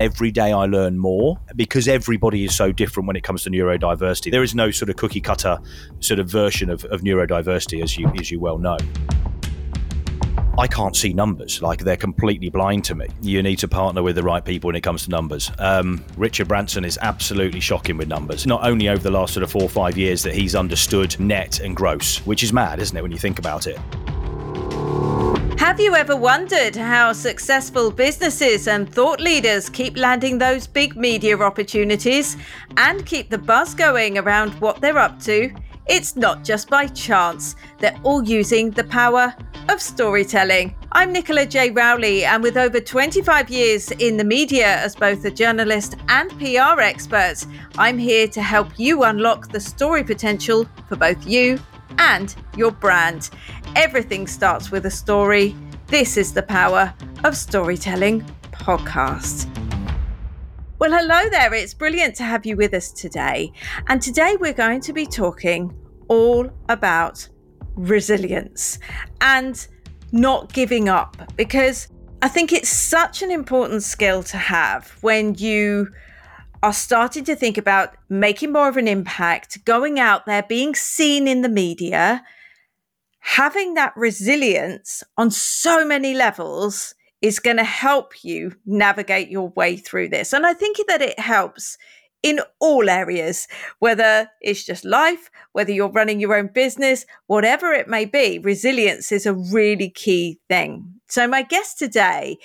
Every day I learn more because everybody is so different when it comes to neurodiversity. There is no sort of cookie cutter sort of version of neurodiversity, as you well know. I can't see numbers, like they're completely blind to me. You need to partner with the right people when it comes to numbers. Richard Branson is absolutely shocking with numbers, not only over the last sort of 4 or 5 years that he's understood net and gross, which is mad, isn't it, when you think about it? Have you ever wondered how successful businesses and thought leaders keep landing those big media opportunities and keep the buzz going around what they're up to? It's not just by chance. They're all using the power of storytelling. I'm Nicola J. Rowley, and with over 25 years in the media as both a journalist and PR expert, I'm here to help you unlock the story potential for both you and your brand. Everything starts with a story. This is the Power of Storytelling podcast. Well, hello there. It's brilliant to have you with us today. And today we're going to be talking all about resilience and not giving up, because I think it's such an important skill to have when you are starting to think about making more of an impact, going out there, being seen in the media. Having that resilience on so many levels is going to help you navigate your way through this. And I think that it helps in all areas, whether it's just life, whether you're running your own business, whatever it may be, resilience is a really key thing. So my guest today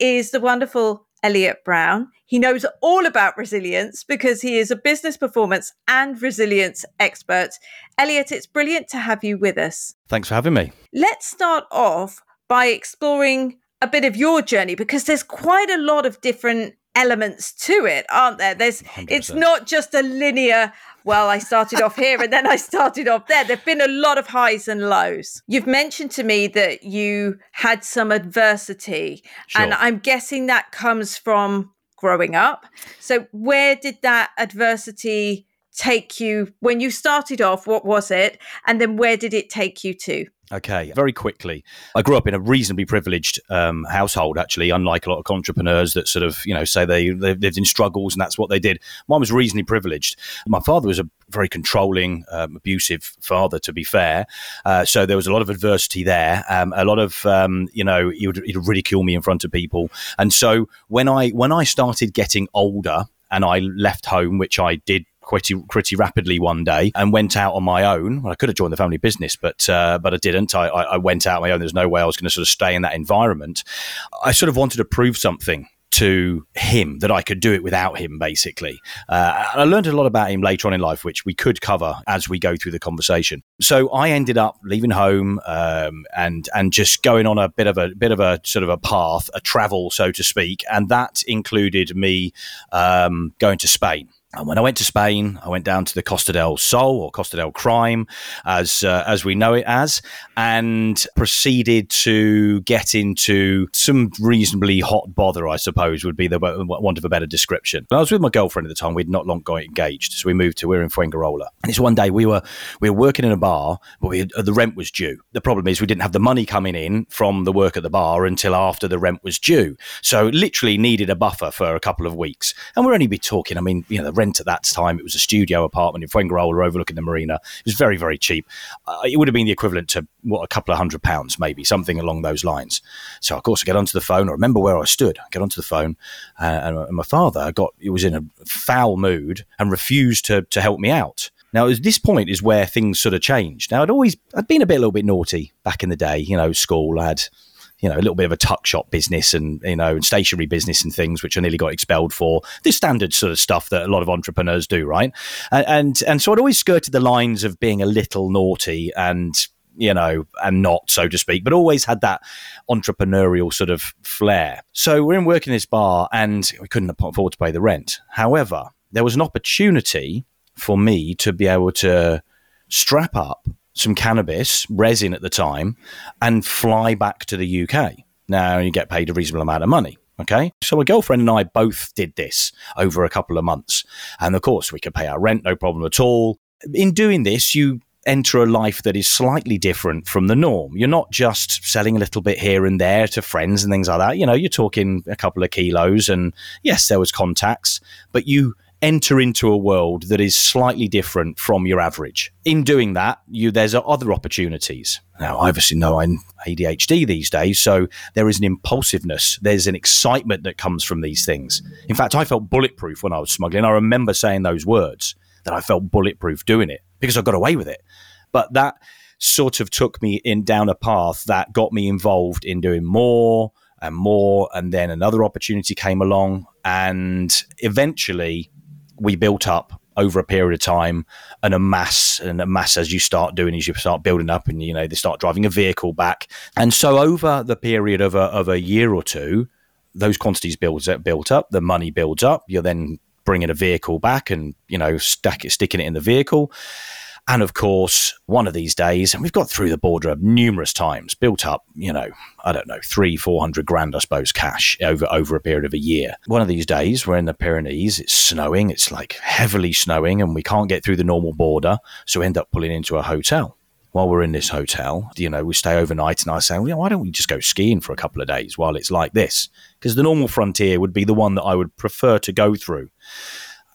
is the wonderful Elliot Browne. He knows all about resilience because he is a business performance and resilience expert. Elliot, it's brilliant to have you with us. Thanks for having me. Let's start off by exploring a bit of your journey, because there's quite a lot of different elements to it, aren't there? It's not just a linear, well, I started off here and then I started off there. There've been a lot of highs and lows. You've mentioned to me that you had some adversity, sure. And I'm guessing that comes from growing up. So where did that adversity take you when you started off? What was it? And then where did it take you to? Okay, very quickly. I grew up in a reasonably privileged household, actually, unlike a lot of entrepreneurs that sort of, say they lived in struggles and that's what they did. Mine was reasonably privileged. My father was a very controlling, abusive father, to be fair. So there was a lot of adversity there. A lot of, he'd ridicule me in front of people. And so when I started getting older and I left home, which I did pretty rapidly one day, and went out on my own. Well, I could have joined the family business, but I didn't. I went out on my own. There's no way I was going to sort of stay in that environment. I sort of wanted to prove something to him, that I could do it without him, basically. And I learned a lot about him later on in life, which we could cover as we go through the conversation. So I ended up leaving home and just going on a bit of a sort of a path, a travel, so to speak, and that included me going to Spain. And when I went to Spain, I went down to the Costa del Sol, or Costa del Crime, as we know it as, and proceeded to get into some reasonably hot bother, I suppose, would be the want of a better description. But I was with my girlfriend at the time. We'd not long got engaged, so we were in Fuengirola. And it's one day we were working in a bar, but the rent was due. The problem is we didn't have the money coming in from the work at the bar until after the rent was due. So literally needed a buffer for a couple of weeks. And we're only be talking, the rent at that time, it was a studio apartment in Fuengirola overlooking the marina. It was very, very cheap. It would have been the equivalent to, a couple of £100, maybe, something along those lines. So, of course, I get onto the phone. I remember where I stood. I get onto the phone, and my father was in a foul mood and refused to help me out. Now, at this point is where things sort of changed. Now, I'd been a little bit naughty back in the day, school, I had... a little bit of a tuck shop business and, and stationery business and things, which I nearly got expelled for. The standard sort of stuff that a lot of entrepreneurs do, right? And so I'd always skirted the lines of being a little naughty and, and not, so to speak, but always had that entrepreneurial sort of flair. So we're in working in this bar and we couldn't afford to pay the rent. However, there was an opportunity for me to be able to strap up some cannabis, resin at the time, and fly back to the UK. Now, you get paid a reasonable amount of money, okay? So my girlfriend and I both did this over a couple of months. And, of course, we could pay our rent, no problem at all. In doing this, you enter a life that is slightly different from the norm. You're not just selling a little bit here and there to friends and things like that. You know, you're talking a couple of kilos, and yes, there was contacts, but you enter into a world that is slightly different from your average. In doing that, there's other opportunities. Now, I obviously know I'm ADHD these days, so there is an impulsiveness. There's an excitement that comes from these things. In fact, I felt bulletproof when I was smuggling. I remember saying those words, that I felt bulletproof doing it, because I got away with it. But that sort of took me down a path that got me involved in doing more, and then another opportunity came along, and eventually we built up over a period of time and amass as you start doing, as you start building up, and you know, they start driving a vehicle back. And so over the period of a year or two, those quantities built up, the money builds up, you're then bringing a vehicle back and, you know, sticking it in the vehicle. And of course, one of these days, and we've got through the border numerous times, built up, you know, I don't know, 300-400 grand, I suppose, cash over a period of a year. One of these days, we're in the Pyrenees, it's snowing, it's like heavily snowing, and we can't get through the normal border, so we end up pulling into a hotel. While we're in this hotel, you know, we stay overnight, and I say, well, you know, why don't we just go skiing for a couple of days while it's like this? Because the normal frontier would be the one that I would prefer to go through.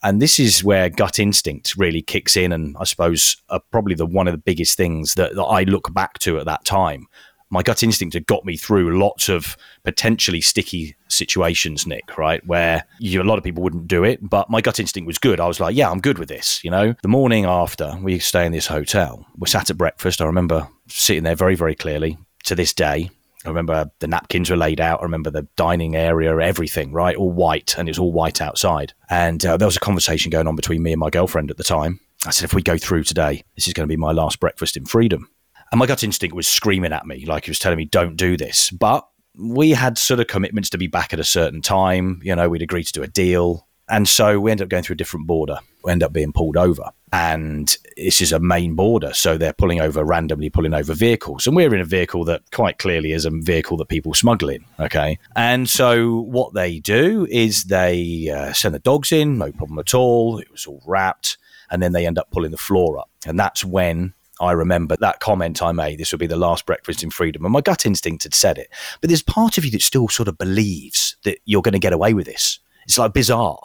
And this is where gut instinct really kicks in, and I suppose probably one of the biggest things that I look back to at that time. My gut instinct had got me through lots of potentially sticky situations, Nick, right, where a lot of people wouldn't do it, but my gut instinct was good. I was like, yeah, I'm good with this, you know. The morning after, we stay in this hotel. We're sat at breakfast. I remember sitting there very, very clearly to this day. I remember the napkins were laid out. I remember the dining area, everything, right? All white, and it was all white outside. And there was a conversation going on between me and my girlfriend at the time. I said, if we go through today, this is going to be my last breakfast in freedom. And my gut instinct was screaming at me, like it was telling me, don't do this. But we had sort of commitments to be back at a certain time. You know, we'd agreed to do a deal. And so we ended up going through a different border. We ended up being pulled over. And this is a main border, so they're randomly pulling over vehicles. And we're in a vehicle that quite clearly is a vehicle that people smuggle in, okay? And so what they do is they send the dogs in, no problem at all. It was all wrapped. And then they end up pulling the floor up. And that's when I remember that comment I made, this would be the last breakfast in freedom. And my gut instinct had said it. But there's part of you that still sort of believes that you're going to get away with this. It's like bizarre.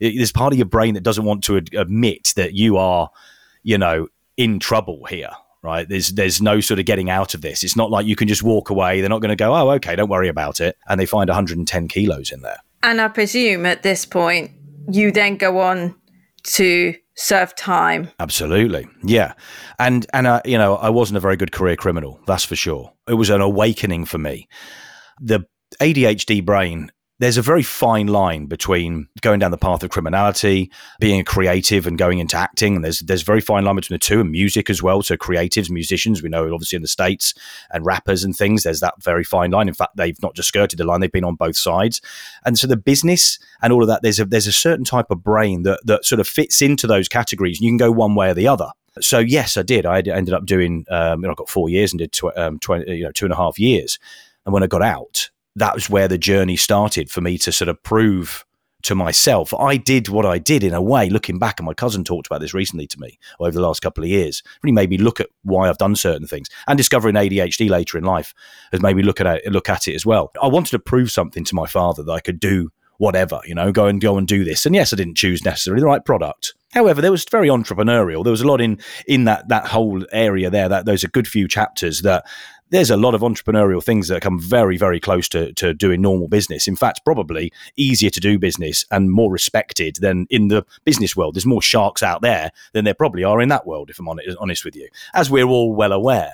There's part of your brain that doesn't want to admit that you are, you know, in trouble here, right? There's no sort of getting out of this. It's not like you can just walk away. They're not going to go, oh, okay, don't worry about it. And they find 110 kilos in there. And I presume at this point, you then go on to serve time. Absolutely. Yeah. And you know, I wasn't a very good career criminal. That's for sure. It was an awakening for me. The ADHD brain, there's a very fine line between going down the path of criminality, being a creative and going into acting. And there's a very fine line between the two, and music as well. So creatives, musicians, we know obviously in the States, and rappers and things, there's that very fine line. In fact, they've not just skirted the line, they've been on both sides. And so the business and all of that, there's a certain type of brain that sort of fits into those categories. You can go one way or the other. So yes, I did. I ended up doing, I got 4 years and did 2.5 years. And when I got out, that was where the journey started for me to sort of prove to myself. I did what I did in a way, looking back, and my cousin talked about this recently to me over the last couple of years, really made me look at why I've done certain things, and discovering ADHD later in life has made me look at it as well. I wanted to prove something to my father that I could do whatever, you know, go and do this. And yes, I didn't choose necessarily the right product. However, there was very entrepreneurial. There was a lot in that whole area there. That there's a good few chapters that there's a lot of entrepreneurial things that come very, very close to doing normal business. In fact, probably easier to do business and more respected than in the business world. There's more sharks out there than there probably are in that world, if I'm honest with you, as we're all well aware.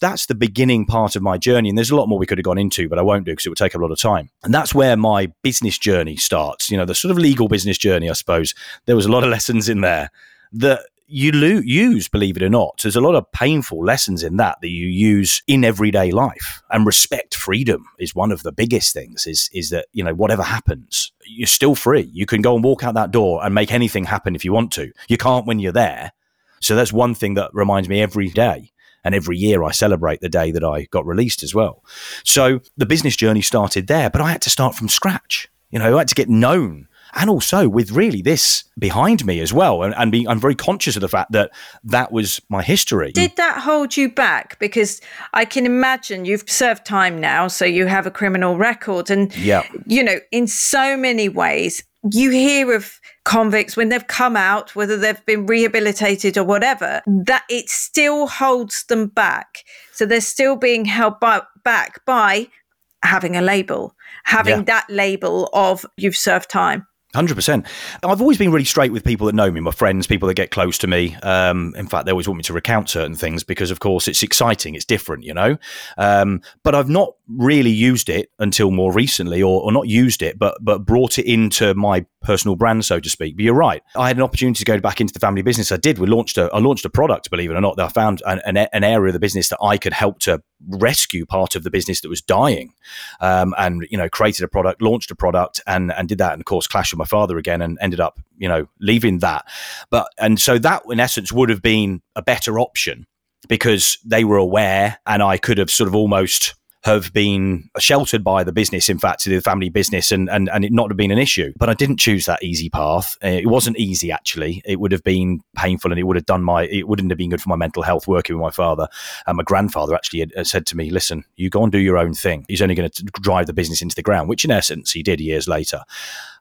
That's the beginning part of my journey. And there's a lot more we could have gone into, but I won't do because it would take a lot of time. And that's where my business journey starts. You know, the sort of legal business journey, I suppose. There was a lot of lessons in there that you use, believe it or not. There's a lot of painful lessons in that you use in everyday life. And respect freedom is one of the biggest things, is that, you know, whatever happens, you're still free. You can go and walk out that door and make anything happen if you want to. You can't when you're there. So that's one thing that reminds me every day. And every year I celebrate the day that I got released as well. So the business journey started there, but I had to start from scratch. You know, I had to get known. and also with really this behind me as well, and being, I'm very conscious of the fact that that was my history. Did that hold you back? Because I can imagine you've served time now, so you have a criminal record, and you know, in so many ways you hear of convicts when they've come out, whether they've been rehabilitated or whatever, that it still holds them back. So they're still being held back by having a label, having that label of you've served time. 100%. I've always been really straight with people that know me, my friends, people that get close to me. In fact, they always want me to recount certain things because, of course, it's exciting, it's different, you know. But I've not really used it until more recently, or not used it, but brought it into my personal brand, so to speak. But you're right. I had an opportunity to go back into the family business. I did. I launched a product, believe it or not, that I found an area of the business that I could help to rescue part of the business that was dying, and, you know, created a product, launched a product, and did that, and of course clashed with my father again and ended up, you know, leaving that. But, and so that in essence would have been a better option because they were aware and I could have sort of almost have been sheltered by the business, in fact, to the family business, and it not have been an issue. But I didn't choose that easy path. It wasn't easy, actually. It would have been painful, and it wouldn't have been good for my mental health working with my father. And my grandfather actually had said to me, listen, you go and do your own thing. He's only going to drive the business into the ground, which in essence he did years later.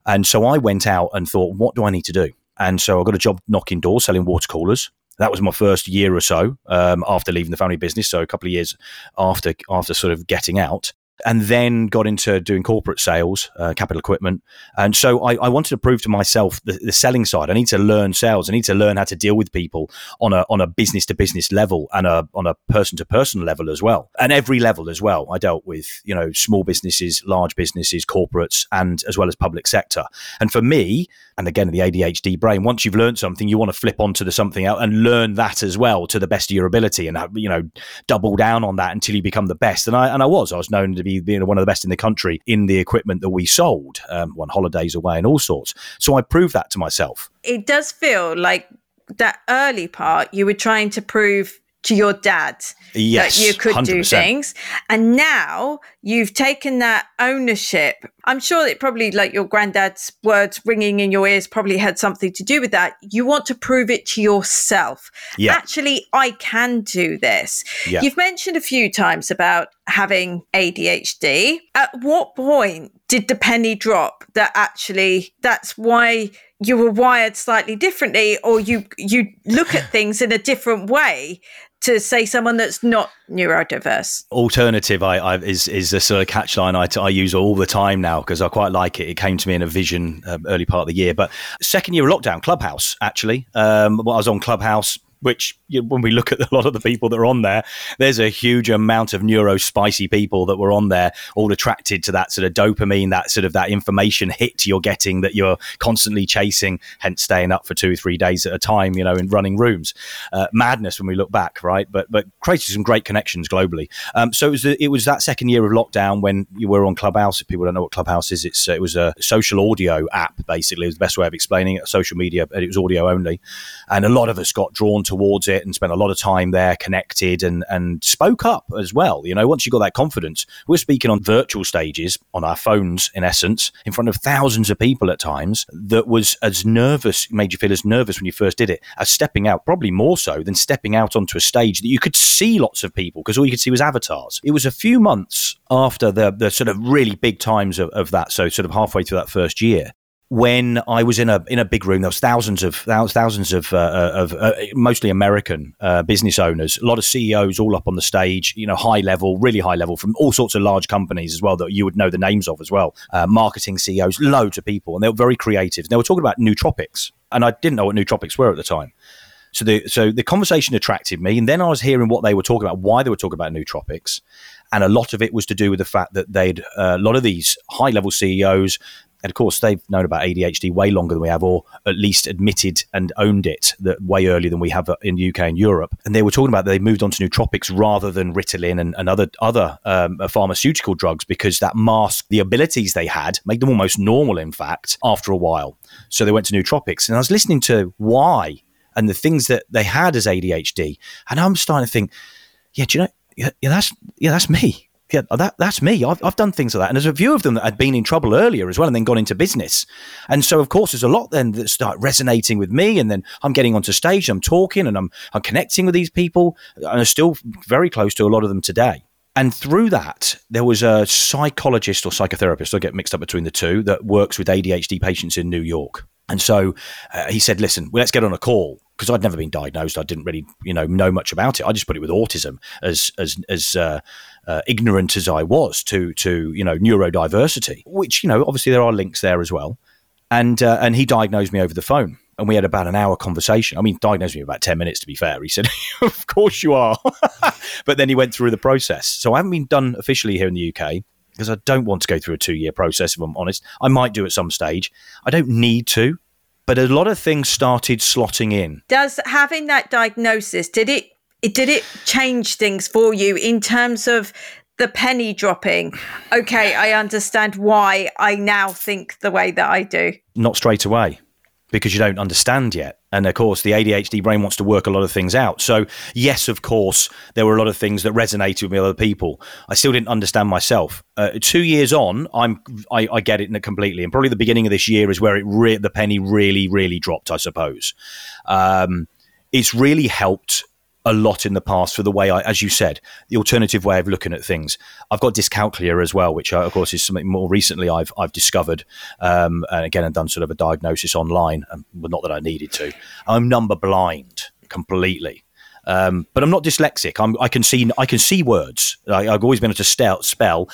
And so I went out and thought, what do I need to do? And so I got a job knocking doors, selling water coolers. That was my first year or so after leaving the family business, so a couple of years after sort of getting out, and then got into doing corporate sales, capital equipment. And so I wanted to prove to myself the selling side. I need to learn sales. I need to learn how to deal with people on a business-to-business level and on a person-to-person level as well, and every level as well. I dealt with, you know, small businesses, large businesses, corporates, and as well as public sector. And for me, and again, the ADHD brain, once you've learned something, you want to flip onto the something else and learn that as well to the best of your ability, and, you know, double down on that until you become the best. And I was known to be one of the best in the country in the equipment that we sold, on holidays away and all sorts. So I proved that to myself. It does feel like that early part you were trying to prove to your dad that you could 100%. Do things. And now you've taken that ownership. I'm sure that probably, like, your granddad's words ringing in your ears probably had something to do with that. You want to prove it to yourself. Yeah. Actually, I can do this. Yeah. You've mentioned a few times about having ADHD. At what point did the penny drop that actually that's why you were wired slightly differently, or you look at things in a different way to, say, someone that's not neurodiverse? Alternative is a sort of catchline I use all the time now because I quite like it. It came to me in a vision early part of the year. But second year of lockdown, Clubhouse, actually. I was on Clubhouse, which, you know, when we look at a lot of the people that are on there, there's a huge amount of neuro-spicy people that were on there, all attracted to that sort of dopamine, that sort of that information hit you're getting that you're constantly chasing, hence staying up for 2 or 3 days at a time, you know, and running rooms. Madness when we look back, right? But created some great connections globally. So it was that second year of lockdown when you were on Clubhouse. If people don't know what Clubhouse is, it was a social audio app, basically. It was the best way of explaining it, social media, but it was audio only. And a lot of us got drawn towards it and spent a lot of time there, connected and spoke up as well. You know, once you got that confidence, we're speaking on virtual stages on our phones, in essence, in front of thousands of people at times. That was as nervous, made you feel as nervous when you first did it as stepping out, probably more so than stepping out onto a stage that you could see lots of people, because all you could see was avatars. It was a few months after the sort of really big times of that, so sort of halfway through that first year, when I was in a big room. There was thousands of mostly American business owners, a lot of CEOs all up on the stage, you know, really high level from all sorts of large companies as well that you would know the names of as well, marketing CEOs, loads of people, and they were very creative. And they were talking about nootropics, and I didn't know what nootropics were at the time. So the conversation attracted me, and then I was hearing what they were talking about, why they were talking about nootropics, and a lot of it was to do with the fact that they'd a lot of these high-level CEOs. And of course, they've known about ADHD way longer than we have, or at least admitted and owned it that way earlier than we have in the UK and Europe. And they were talking about they moved on to nootropics rather than Ritalin and other pharmaceutical drugs, because that masked the abilities they had, made them almost normal, in fact, after a while. So they went to nootropics. And I was listening to why and the things that they had as ADHD. And I'm starting to think, yeah, do you know, that's me. yeah, that's me. I've done things like that. And there's a few of them that had been in trouble earlier as well and then gone into business. And so, of course, there's a lot then that start resonating with me. And then I'm getting onto stage, I'm talking and I'm connecting with these people. And I'm still very close to a lot of them today. And through that, there was a psychologist or psychotherapist, I get mixed up between the two, that works with ADHD patients in New York. And so he said, listen, well, let's get on a call. Because I'd never been diagnosed. I didn't really, know much about it. I just put it with autism, as ignorant as I was to neurodiversity, which, obviously there are links there as well. And he diagnosed me over the phone. And we had about an hour conversation. I mean, diagnosed me about 10 minutes, to be fair. He said, of course you are. But then he went through the process. So I haven't been done officially here in the UK because I don't want to go through a 2-year process, if I'm honest. I might do at some stage. I don't need to. But a lot of things started slotting in. Does having that diagnosis, did it change things for you in terms of the penny dropping? Okay, I understand why I now think the way that I do. Not straight away, because you don't understand yet. And of course, the ADHD brain wants to work a lot of things out. So yes, of course, there were a lot of things that resonated with me, other people. I still didn't understand myself. 2 years on, I get it completely. And probably the beginning of this year is where the penny really, really dropped, I suppose. It's really helped a lot in the past for the way I, as you said, the alternative way of looking at things. I've got dyscalculia as well, which of course is something more recently I've discovered. And again, I've done sort of a diagnosis online, but not that I needed to. I'm number blind completely. But I'm not dyslexic. I can see words. I've always been able to spell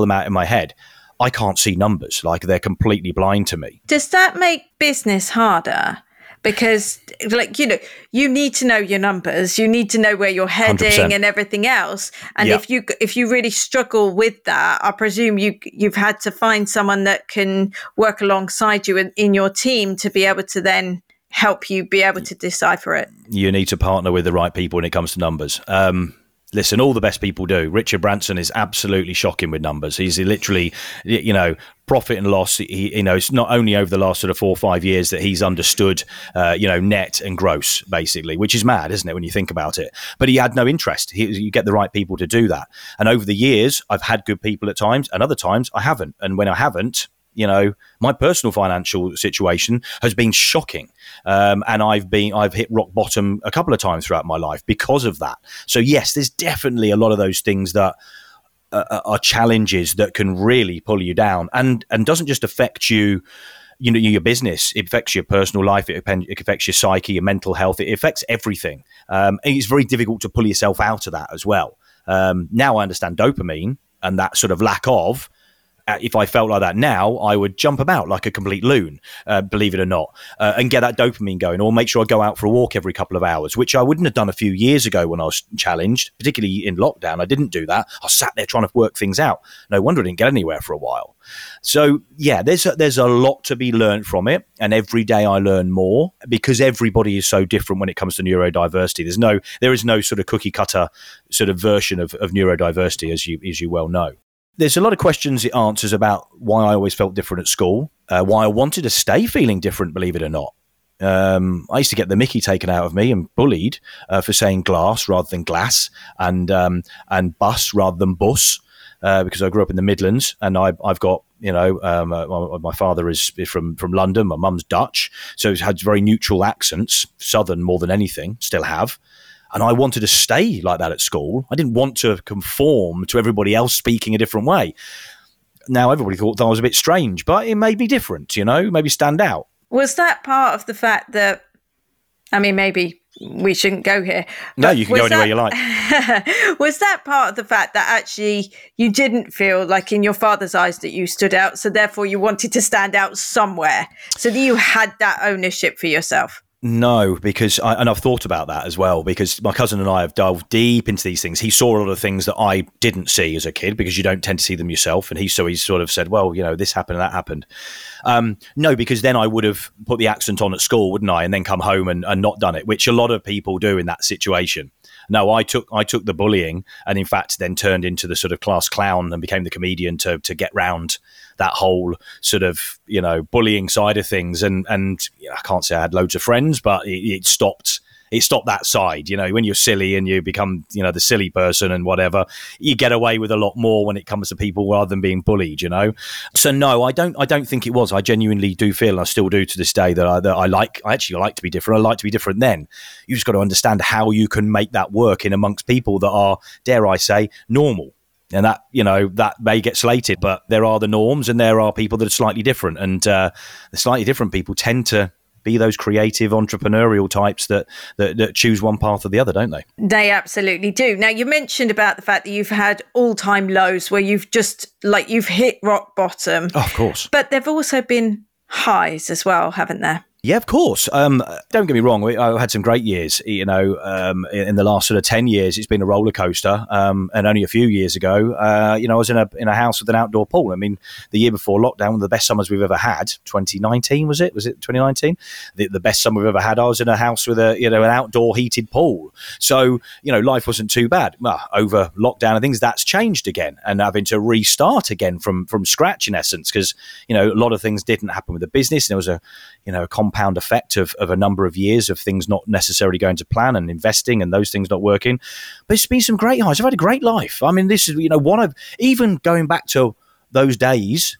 them out in my head. I can't see numbers. Like, they're completely blind to me. Does that make business harder? Because, you need to know your numbers. You need to know where you're heading 100%. And everything else. And yeah. if you really struggle with that, I presume you've had to find someone that can work alongside you in your team to be able to then help you be able to decipher it. You need to partner with the right people when it comes to numbers. Listen, all the best people do. Richard Branson is absolutely shocking with numbers. He's literally, profit and loss. He, it's not only over the last sort of 4 or 5 years that he's understood, net and gross, basically, which is mad, isn't it, when you think about it? But he had no interest. You get the right people to do that. And over the years, I've had good people at times, and other times I haven't. And when I haven't, my personal financial situation has been shocking. And I've hit rock bottom a couple of times throughout my life because of that. So yes, there's definitely a lot of those things that are challenges that can really pull you down and doesn't just affect you, your business. It affects your personal life. It affects your psyche, your mental health. It affects everything. And it's very difficult to pull yourself out of that as well. Now I understand dopamine and that sort of lack of. If I felt like that now, I would jump about like a complete loon, believe it or not, and get that dopamine going, or make sure I go out for a walk every couple of hours, which I wouldn't have done a few years ago when I was challenged, particularly in lockdown. I didn't do that. I sat there trying to work things out. No wonder I didn't get anywhere for a while. So, yeah, there's a lot to be learned from it. And every day I learn more because everybody is so different when it comes to neurodiversity. There is no sort of cookie cutter sort of version of neurodiversity, as you well know. There's a lot of questions it answers about why I always felt different at school, why I wanted to stay feeling different, believe it or not. I used to get the mickey taken out of me and bullied for saying glass rather than glass and bus rather than bus because I grew up in the Midlands and I've got, my father is from London, my mum's Dutch, so it had very neutral accents, Southern more than anything, still have. And I wanted to stay like that at school. I didn't want to conform to everybody else speaking a different way. Now, everybody thought that I was a bit strange, but it made me different, maybe stand out. Was that part of the fact that, maybe we shouldn't go here. No, you can go anywhere you like. Was that part of the fact that actually you didn't feel like in your father's eyes that you stood out, so therefore you wanted to stand out somewhere, so that you had that ownership for yourself? No, because I've thought about that as well, because my cousin and I have delved deep into these things. He saw a lot of things that I didn't see as a kid because you don't tend to see them yourself. And he sort of said, well, this happened and that happened. No, because then I would have put the accent on at school, wouldn't I? And then come home and not done it, which a lot of people do in that situation. No, I took the bullying and in fact then turned into the sort of class clown and became the comedian to get round that whole sort of, bullying side of things. And I can't say I had loads of friends, but it stopped It's not that side. You know, when you're silly and you become, you know, the silly person and whatever, you get away with a lot more when it comes to people rather than being bullied, you know? So no, I don't think it was. I genuinely do feel, and I still do to this day, that I actually like to be different. I like to be different then. You just got to understand how you can make that work in amongst people that are, dare I say, normal. And that, you know, that may get slated, but there are the norms and there are people that are slightly different. And the slightly different people tend to be those creative entrepreneurial types that choose one path or the other, don't they? They absolutely do. Now, you mentioned about the fact that you've had all-time lows where you've just, like, you've hit rock bottom. Oh, of course. But there've also been highs as well, haven't there? Yeah, of course. Don't get me wrong. I've had some great years, you know, in the last sort of 10 years, it's been a roller coaster. And only a few years ago, you know, I was in a house with an outdoor pool. I mean, the year before lockdown, one of the best summers we've ever had, 2019, was it? Was it 2019? The best summer we've ever had. I was in a house with a, you know, an outdoor heated pool. So, you know, life wasn't too bad. Well, over lockdown and things, that's changed again and having to restart again from scratch in essence, because, you know, a lot of things didn't happen with the business. There was a, you know, a compound effect of a number of years of things not necessarily going to plan and investing and those things not working. But it's been some great highs. I've had a great life. I mean, this is, you know, one of, even going back to those days,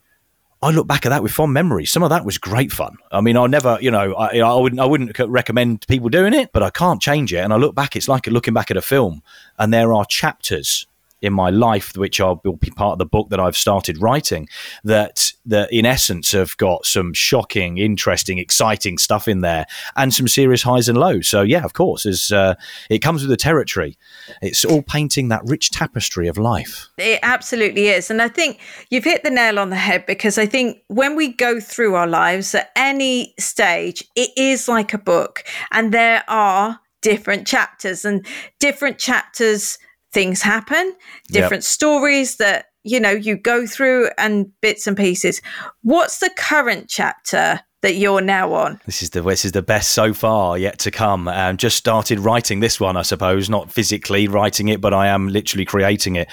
I look back at that with fond memories. Some of that was great fun. I mean, I'll never, you know, I wouldn't recommend people doing it, but I can't change it. And I look back, it's like looking back at a film, and there are chapters in my life, which will be part of the book that I've started writing, that in essence have got some shocking, interesting, exciting stuff in there and some serious highs and lows. So yeah, of course, it comes with the territory. It's all painting that rich tapestry of life. It absolutely is. And I think you've hit the nail on the head, because I think when we go through our lives at any stage, it is like a book, and there are different chapters, and different chapters things happen, different stories that, you know, you go through and bits and pieces. What's the current chapter that you're now on? This is the best so far yet to come. Just started writing this one, I suppose, not physically writing it, but I am literally creating it.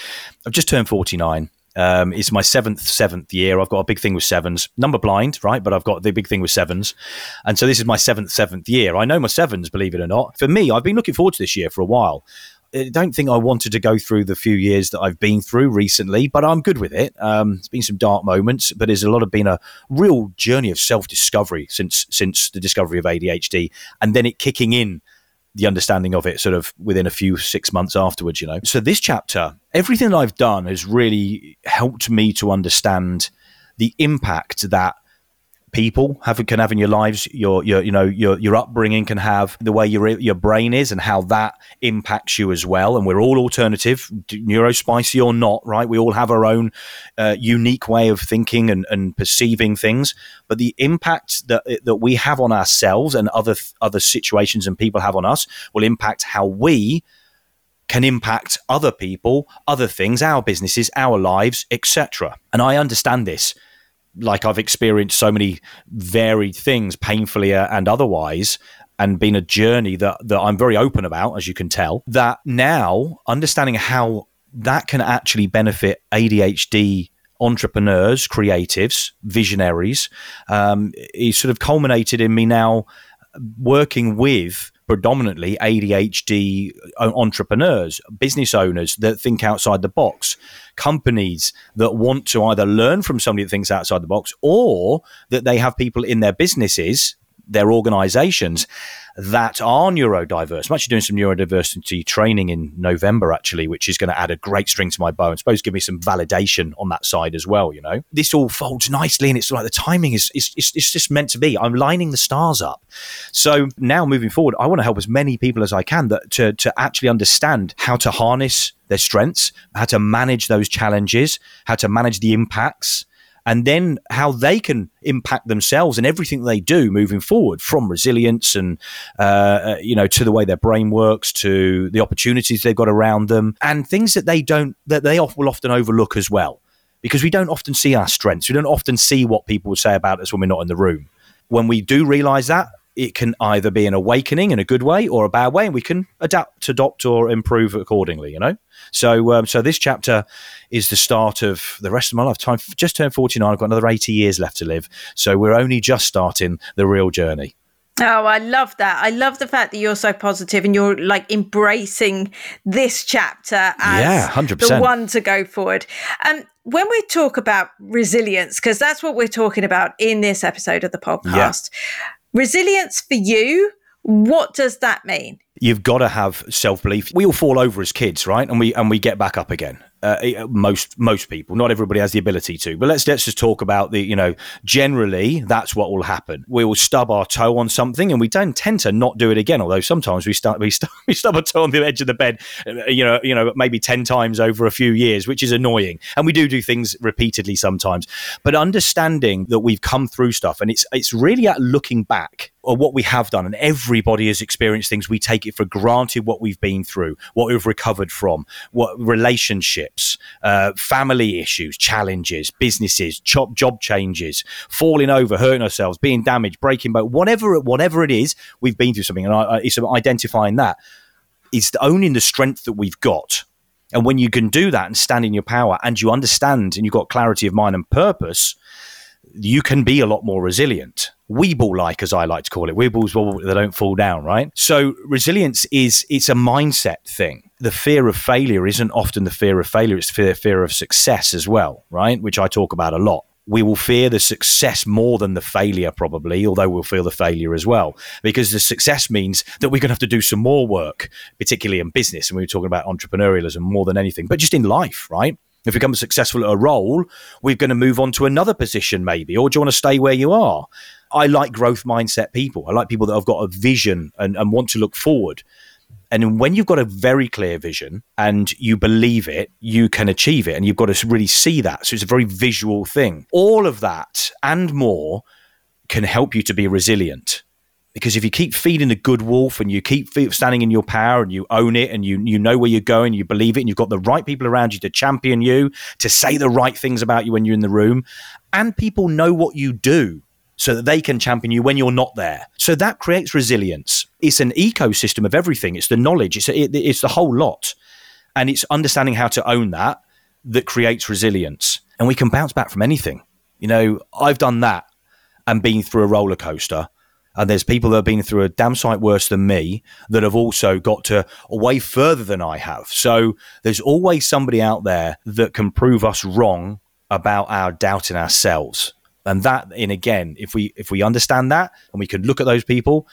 I've just turned 49. It's my seventh year. I've got a big thing with sevens, number blind, right? But I've got the big thing with sevens. And so this is my seventh year. I know my sevens, believe it or not. For me, I've been looking forward to this year for a while. I don't think I wanted to go through the few years that I've been through recently, but I'm good with it. It's been some dark moments, but there's been a real journey of self-discovery since the discovery of ADHD, and then it kicking in, the understanding of it sort of within a few 6 months afterwards, you know. So this chapter, everything that I've done has really helped me to understand the impact that people can have in your lives, your upbringing can have, the way your brain is and how that impacts you as well. And we're all alternative, neurospicy or not, right? We all have our own unique way of thinking and perceiving things. But the impact that we have on ourselves and other situations and people have on us will impact how we can impact other people, other things, our businesses, our lives, etc. And I understand this. Like, I've experienced so many varied things, painfully and otherwise, and been a journey that I'm very open about, as you can tell, that now understanding how that can actually benefit ADHD entrepreneurs, creatives, visionaries, is sort of culminated in me now working with predominantly ADHD entrepreneurs, business owners that think outside the box, companies that want to either learn from somebody that thinks outside the box, or that they have people in their businesses, their organizations, that are neurodiverse. I'm actually doing some neurodiversity training in November, actually, which is going to add a great string to my bow and suppose give me some validation on that side as well, you know. This all folds nicely, and it's like the timing is just meant to be. I'm lining the stars up. So now moving forward, I want to help as many people as I can to actually understand how to harness their strengths, how to manage those challenges, how to manage the impacts, and then how they can impact themselves and everything they do moving forward, from resilience and, you know, to the way their brain works, to the opportunities they've got around them, and things that they will often overlook as well, because we don't often see our strengths. We don't often see what people would say about us when we're not in the room. When we do realize that, it can either be an awakening in a good way or a bad way, and we can adopt or improve accordingly, you know? So this chapter is the start of the rest of my life. Time just turned 49. I've got another 80 years left to live. So we're only just starting the real journey. Oh, I love that. I love the fact that you're so positive and you're like embracing this chapter as 100%. The one to go forward. When we talk about resilience, because that's what we're talking about in this episode of the podcast, resilience for you, what does that mean? You've got to have self-belief. We all fall over as kids, right? And we get back up again. Most people, not everybody has the ability to, but let's just talk about the, generally that's what will happen. We will stub our toe on something and we don't tend to not do it again. Although sometimes we stub our toe on the edge of the bed, maybe 10 times over a few years, which is annoying. And we do things repeatedly sometimes, but understanding that we've come through stuff and it's really at looking back or what we have done, and everybody has experienced things. We take it for granted what we've been through, what we've recovered from, what relationships, family issues, challenges, businesses, job changes, falling over, hurting ourselves, being damaged, breaking bone, whatever it is, we've been through something. And it's identifying that. It's owning the strength that we've got. And when you can do that and stand in your power and you understand and you've got clarity of mind and purpose, you can be a lot more resilient. Weeble-like, as I like to call it. Weebles, well, they don't fall down, right? So resilience it's a mindset thing. The fear of failure isn't often the fear of failure. It's the fear of success as well, right? Which I talk about a lot. We will fear the success more than the failure probably, although we'll feel the failure as well, because the success means that we're going to have to do some more work, particularly in business. And we were talking about entrepreneurialism more than anything, but just in life, right? If we become successful at a role, we're going to move on to another position maybe, or do you want to stay where you are? I like growth mindset people. I like people that have got a vision and want to look forward. And when you've got a very clear vision and you believe it, you can achieve it. And you've got to really see that. So it's a very visual thing. All of that and more can help you to be resilient. Because if you keep feeding the good wolf and you keep standing in your power and you own it and you know where you're going, you believe it, and you've got the right people around you to champion you, to say the right things about you when you're in the room, and people know what you do so that they can champion you when you're not there. So that creates resilience. It's an ecosystem of everything. It's the knowledge. It's the whole lot. And it's understanding how to own that creates resilience. And we can bounce back from anything. I've done that and been through a roller coaster. And there's people that have been through a damn sight worse than me that have also got to way further than I have. So there's always somebody out there that can prove us wrong about our doubting ourselves. And that, in again, if we understand that and we can look at those people,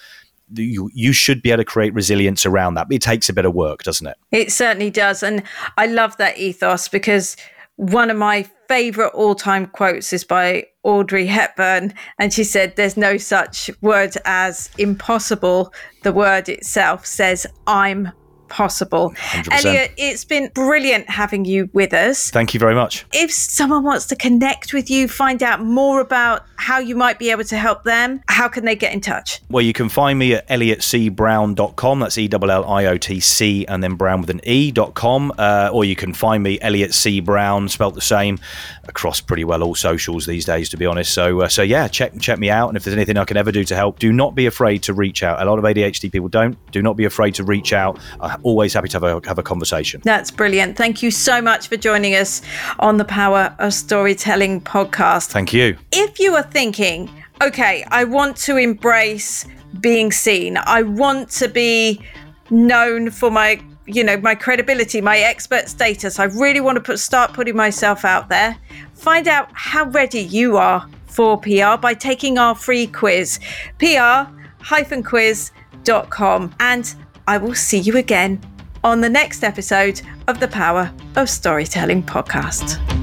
you should be able to create resilience around that. It takes a bit of work, doesn't it? It certainly does. And I love that ethos, because one of my favorite all-time quotes is by Audrey Hepburn, and she said, "There's no such word as impossible. The word itself says I'm possible." 100%. Elliot, it's been brilliant having you with us. Thank you very much. If someone wants to connect with you, find out more about how you might be able to help them, how can they get in touch? Well, you can find me at elliotcbrowne.com. That's ELLIOTC and then Brown with an E.com. Or you can find me Elliot C. Browne, spelt the same, across pretty well all socials these days, to be honest. So yeah, check me out. And if there's anything I can ever do to help, do not be afraid to reach out. A lot of ADHD people don't. Do not be afraid to reach out. I'm always happy to have a conversation. That's brilliant. Thank you so much for joining us on the Power of Storytelling podcast. Thank you. If you are thinking, okay, I want to embrace being seen, I want to be known for my credibility, my expert status, I really want to start putting myself out there, find out how ready you are for PR by taking our free quiz, pr-quiz.com, and I will see you again on the next episode of the Power of Storytelling podcast.